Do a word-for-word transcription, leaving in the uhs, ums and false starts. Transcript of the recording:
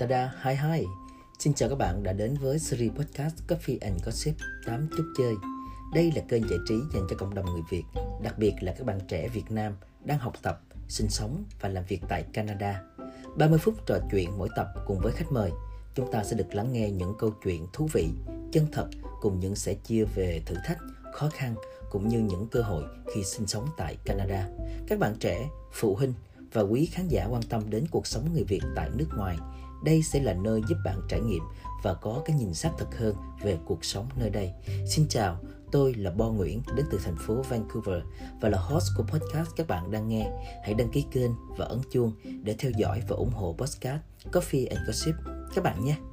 Tada, hi hi. Xin chào các bạn đã đến với series podcast Coffee and Gossip tám chút chơi. Đây là kênh giải trí dành cho cộng đồng người Việt, đặc biệt là các bạn trẻ Việt Nam đang học tập, sinh sống và làm việc tại Canada. ba mươi phút trò chuyện mỗi tập cùng với khách mời, chúng ta sẽ được lắng nghe những câu chuyện thú vị, chân thật cùng những sẻ chia về thử thách, khó khăn cũng như những cơ hội khi sinh sống tại Canada. Các bạn trẻ, phụ huynh và quý khán giả quan tâm đến cuộc sống người Việt tại nước ngoài, đây sẽ là nơi giúp bạn trải nghiệm và có cái nhìn sát thực hơn về cuộc sống nơi đây. Xin chào, tôi là Bo Nguyễn đến từ thành phố Vancouver và là host của podcast các bạn đang nghe. Hãy đăng ký kênh và ấn chuông để theo dõi và ủng hộ podcast Coffee and Gossip các bạn nhé.